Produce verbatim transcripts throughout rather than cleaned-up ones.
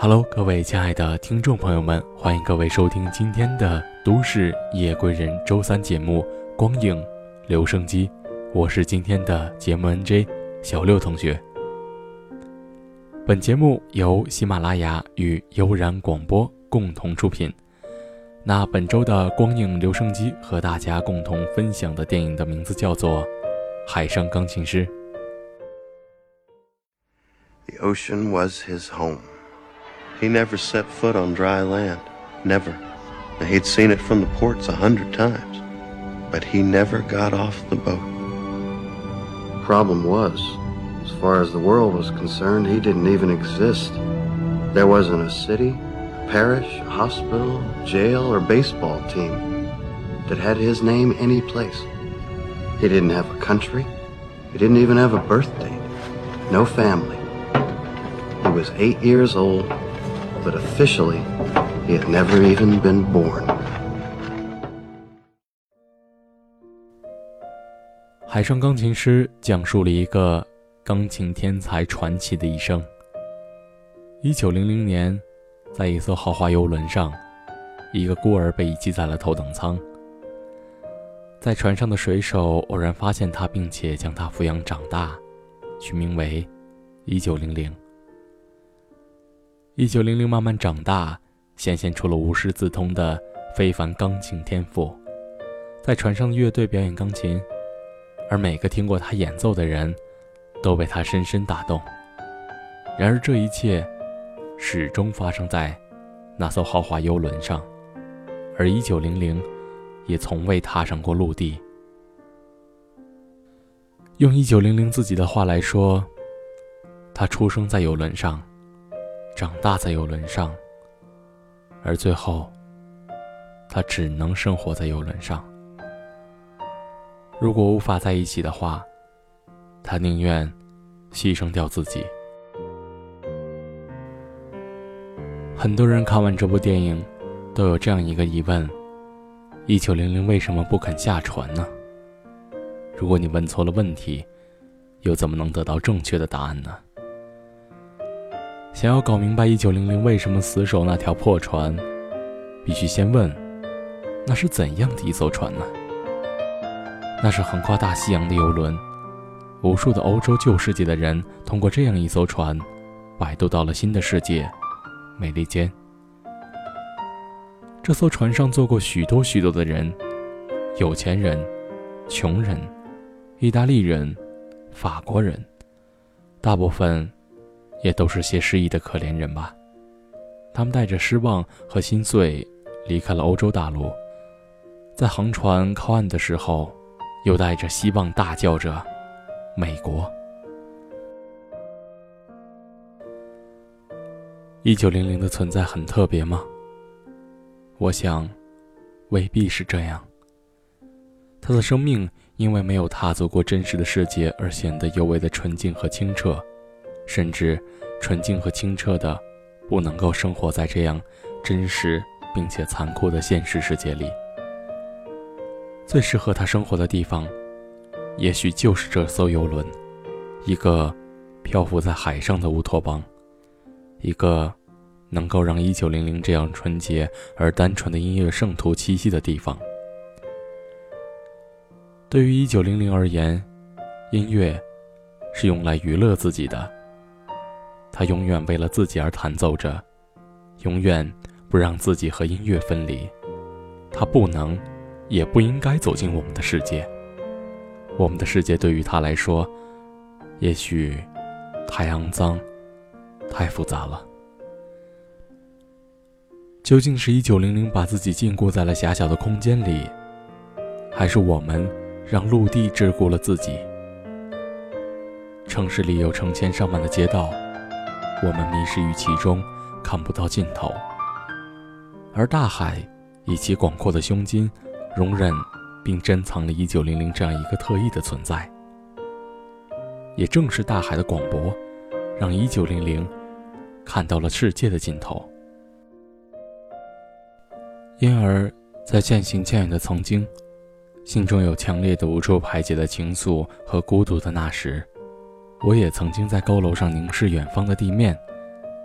Hello， 各位亲爱的听众朋友们，欢迎各位收听今天的都市夜归人周三节目光影留声机，我是今天的节目 N J 小六同学。本节目由喜马拉雅与悠然广播共同出品。那本周的光影留声机和大家共同分享的电影的名字叫做《海上钢琴师》。The ocean was his home. He never set foot on dry land, never. And he'd seen it from the ports a hundred times, but he never got off the boat. The problem was, as far as the world was concerned, he didn't even exist. There wasn't a city, a parish, a hospital, jail, or baseball team that had his name any place. He didn't have a country. He didn't even have a birth date. No family.He was eight years old, but officially he had never even been born. 海上钢琴师讲述了一个钢琴天才传奇的一生。一九零零年，在一艘豪华游轮上，一个孤儿被遗弃在了头等舱。在船上的水手偶然发现他，并且将他抚养长大，取名为一九零零。一九零零慢慢长大，显现出了无师自通的非凡钢琴天赋。在船上的乐队表演钢琴，而每个听过他演奏的人都被他深深打动。然而这一切始终发生在那艘豪华游轮上，而一九零零也从未踏上过陆地。用一九零零自己的话来说，他出生在游轮上，长大在游轮上，而最后他只能生活在游轮上。如果无法在一起的话，他宁愿牺牲掉自己。很多人看完这部电影都有这样一个疑问，一九零零为什么不肯下船呢？如果你问错了问题，又怎么能得到正确的答案呢？想要搞明白一九零零为什么死守那条破船，必须先问，那是怎样的一艘船呢？那是横跨大西洋的游轮，无数的欧洲旧世界的人通过这样一艘船，摆渡到了新的世界，美利坚。这艘船上坐过许多许多的人，有钱人、穷人、意大利人、法国人，大部分也都是些失意的可怜人吧。他们带着失望和心碎离开了欧洲大陆，在航船靠岸的时候，又带着希望大叫着美国。一九零零的存在很特别吗？我想未必是这样。他的生命因为没有踏足过真实的世界而显得尤为的纯净和清澈，甚至纯净和清澈的不能够生活在这样真实并且残酷的现实世界里。最适合他生活的地方，也许就是这艘游轮，一个漂浮在海上的乌托邦，一个能够让一九零零这样纯洁而单纯的音乐圣徒栖息的地方。对于一九零零而言，音乐是用来娱乐自己的，他永远为了自己而弹奏着，永远不让自己和音乐分离。他不能，也不应该走进我们的世界。我们的世界对于他来说，也许太肮脏，太复杂了。究竟是一九零零把自己禁锢在了狭小的空间里，还是我们让陆地桎梏了自己？城市里有成千上万的街道，我们迷失于其中，看不到尽头。而大海以其广阔的胸襟，容忍并珍藏了一九零零这样一个特异的存在。也正是大海的广博，让一九零零看到了世界的尽头。因而在渐行渐远的曾经，心中有强烈的无处排解的情愫和孤独的那时，我也曾经在高楼上凝视远方的地面，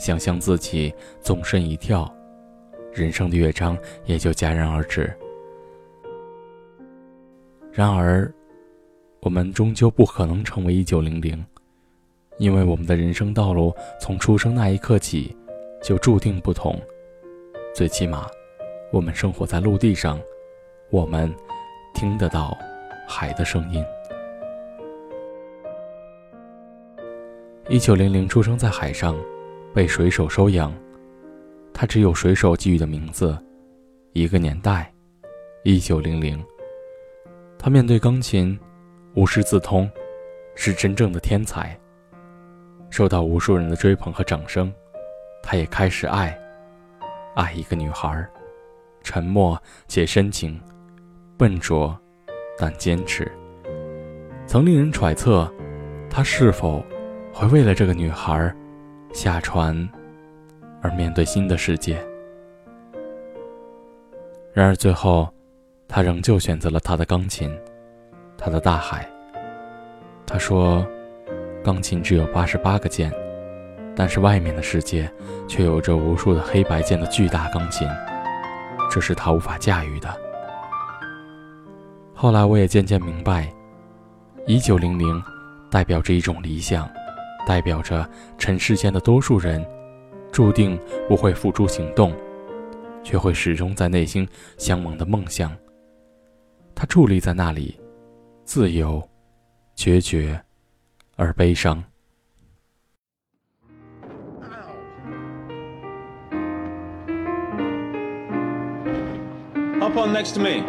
想象自己纵身一跳，人生的乐章也就戛然而止。然而，我们终究不可能成为一九零零，因为我们的人生道路从出生那一刻起就注定不同。最起码，我们生活在陆地上，我们听得到海的声音。一九零零出生在海上，被水手收养，他只有水手给予的名字，一个年代，一九零零。他面对钢琴无师自通，是真正的天才，受到无数人的追捧和掌声。他也开始爱爱一个女孩，沉默且深情，笨拙但坚持。曾令人揣测，他是否会为了这个女孩下船而面对新的世界。然而最后，他仍旧选择了他的钢琴，他的大海。他说，钢琴只有八十八个键，但是外面的世界却有着无数的黑白键的巨大钢琴，这是他无法驾驭的。后来我也渐渐明白，一九零零代表着一种理想，代表着尘世间的多数人注定不会付诸行动，却会始终在内心向往的梦想。它矗立在那里，自由、决绝而悲伤。Hop on next to me.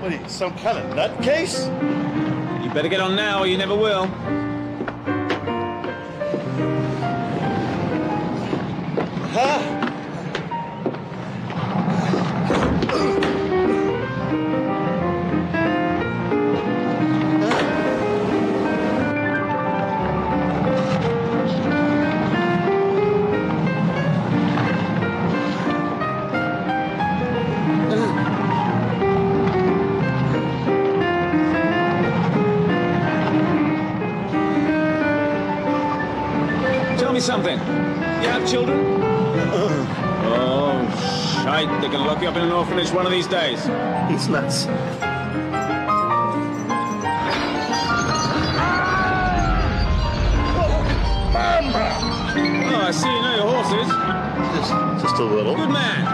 What are you, some kind of nutcase? You better get on now or you never will.Huh? Tell me something. You have children?Oh, shite, they're going to lock you up in an orphanage one of these days. He's nuts. Oh, I see you know your horses. Just, just a little. Good man.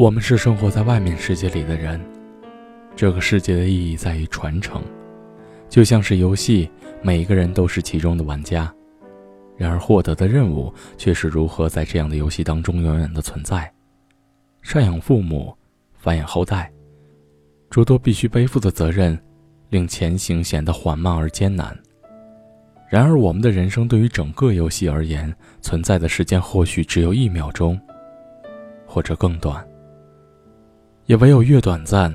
我们是生活在外面世界里的人，这个世界的意义在于传承，就像是游戏，每一个人都是其中的玩家。然而获得的任务却是如何在这样的游戏当中永远的存在。赡养父母，繁衍后代，诸多必须背负的责任，令前行显得缓慢而艰难。然而我们的人生对于整个游戏而言，存在的时间或许只有一秒钟，或者更短。也唯有越短暂，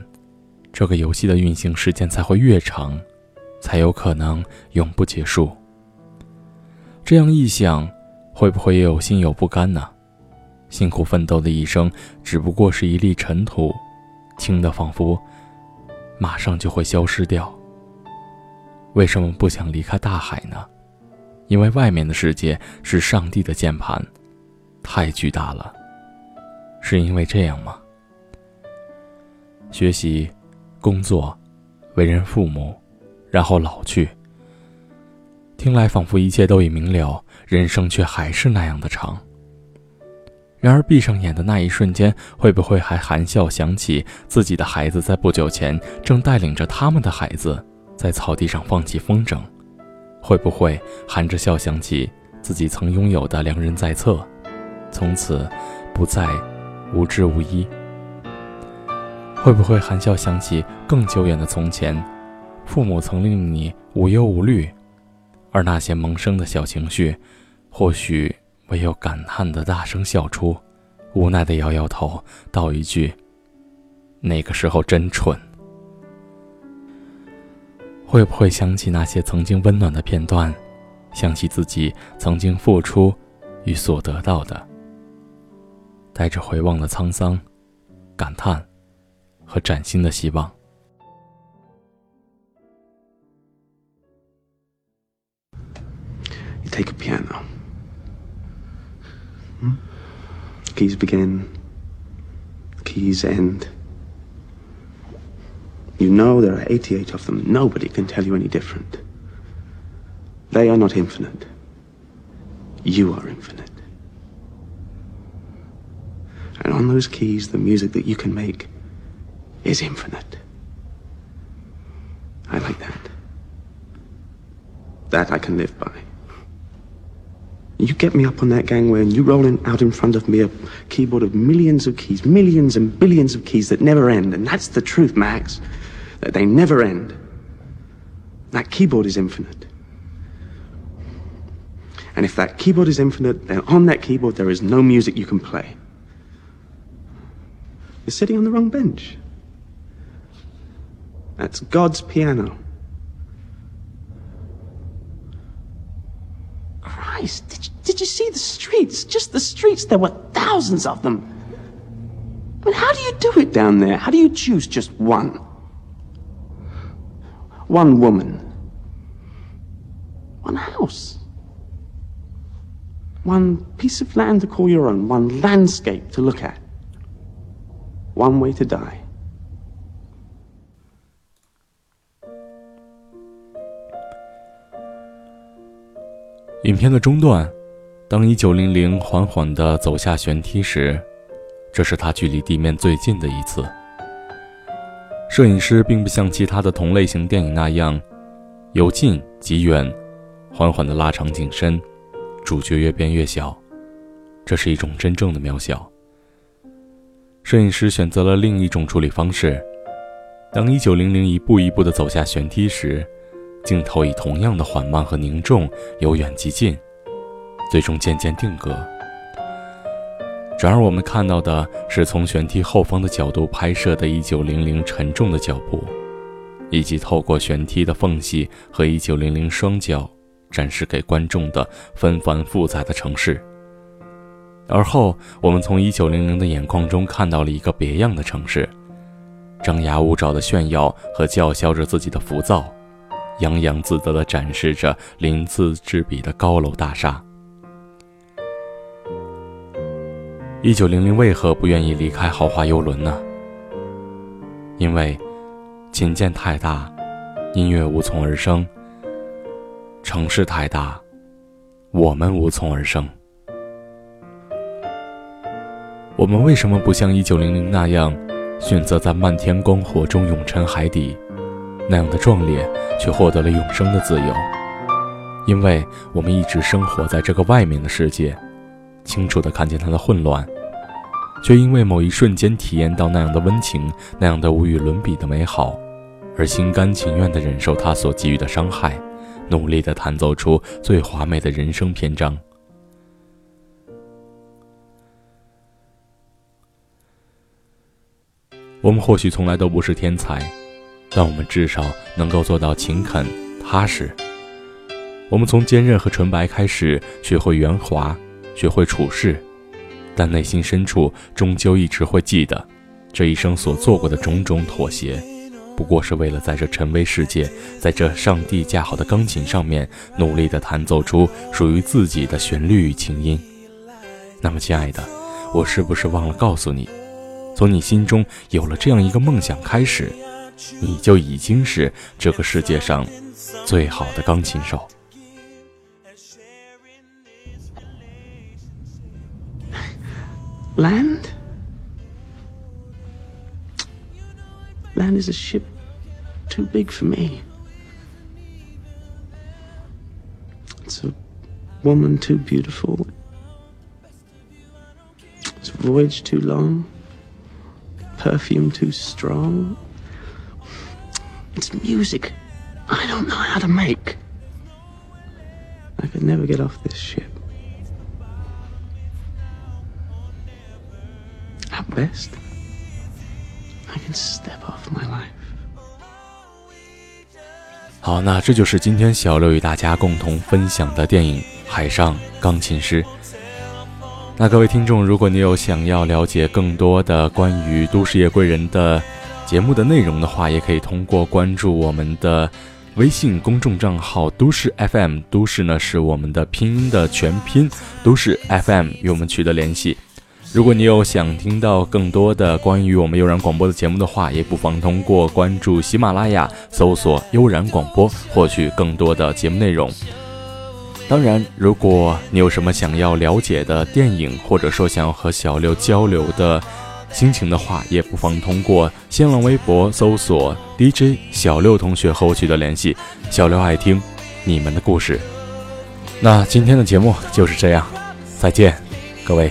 这个游戏的运行时间才会越长，才有可能永不结束。这样一想，会不会也有心有不甘呢？辛苦奋斗的一生只不过是一粒尘土，轻得仿佛马上就会消失掉。为什么不想离开大海呢？因为外面的世界是上帝的键盘，太巨大了。是因为这样吗？学习，工作，为人父母，然后老去。听来仿佛一切都已明了，人生却还是那样的长。然而闭上眼的那一瞬间，会不会还含笑想起自己的孩子在不久前正带领着他们的孩子在草地上放起风筝？会不会含着笑想起自己曾拥有的良人在侧，从此不再无知无依？会不会含笑想起更久远的从前，父母曾令你无忧无虑，而那些萌生的小情绪，或许唯有感叹的大声笑出，无奈地摇摇头，道一句：“那个时候真蠢。”会不会想起那些曾经温暖的片段，想起自己曾经付出与所得到的，带着回望的沧桑、感叹和崭新的希望。You take a piano. Hmm? Keys begin. Keys end. You know there are eighty-eight of them. Nobody can tell you any different. They are not infinite. You are infinite. And on those keys, the music that you can make is infinite. I like that. That I can live by. You get me up on that gangway and you roll in, out in front of me a keyboard of millions of keys, millions and billions of keys that never end. And that's the truth, Max, that they never end. That keyboard is infinite. And if that keyboard is infinite, then on that keyboard there is no music you can play. You're sitting on the wrong bench. That's God's piano. Christ, did you, did you see the streets? Just the streets, there were thousands of them. I mean, how do you do it down there? How do you choose just one? One woman. One house. One piece of land to call your own. One landscape to look at. One way to die. 影片的中段，当一九零零缓缓地走下悬梯时，这是它距离地面最近的一次。摄影师并不像其他的同类型电影那样，由近及远，缓缓地拉长景深，主角越变越小，这是一种真正的渺小。摄影师选择了另一种处理方式，当一九零零一步一步地走下悬梯时，镜头以同样的缓慢和凝重由远及近，最终渐渐定格。然而我们看到的是从悬梯后方的角度拍摄的一九零零沉重的脚步，以及透过悬梯的缝隙和一九零零双脚展示给观众的纷繁复杂的城市。而后我们从一九零零的眼眶中看到了一个别样的城市，张牙舞爪地炫耀和叫嚣着自己的浮躁，洋洋自得地展示着鳞次栉比的高楼大厦。一九零零为何不愿意离开豪华游轮呢？因为琴键太大，音乐无从而生；城市太大，我们无从而生。我们为什么不像一九零零那样，选择在漫天篝火中永沉海底？那样的壮烈却获得了永生的自由，因为我们一直生活在这个外面的世界，清楚地看见它的混乱，却因为某一瞬间体验到那样的温情，那样的无与伦比的美好，而心甘情愿地忍受它所给予的伤害，努力地弹奏出最华美的人生篇章。我们或许从来都不是天才，但我们至少能够做到勤恳踏实。我们从坚韧和纯白开始，学会圆滑，学会处事，但内心深处终究一直会记得，这一生所做过的种种妥协，不过是为了在这尘微世界，在这上帝架好的钢琴上面，努力地弹奏出属于自己的旋律与琴音。那么亲爱的，我是不是忘了告诉你，从你心中有了这样一个梦想开始，你就已经是这个世界上最好的钢琴手。Land? Land is a ship too big for me. It's a woman too beautiful. It's a voyage too long. Perfume too strong.It's music I don't know how to make. I could never get off this ship. best, I can step off my life. 好，那这就是今天小六与大家共同分享的电影《海上钢琴师》。那各位听众，如果你有想要了解更多的关于《都市夜归人》的节目的内容的话，也可以通过关注我们的微信公众账号都市 F M， 都市呢是我们的拼音的全拼，都市 F M 与我们取得联系。如果你有想听到更多的关于我们悠然广播的节目的话，也不妨通过关注喜马拉雅搜索悠然广播，获取更多的节目内容。当然，如果你有什么想要了解的电影，或者说想要和小六交流的心情的话，也不妨通过新浪微博搜索 D J 小六同学和我取得联系。小六爱听你们的故事。那今天的节目就是这样，再见，各位。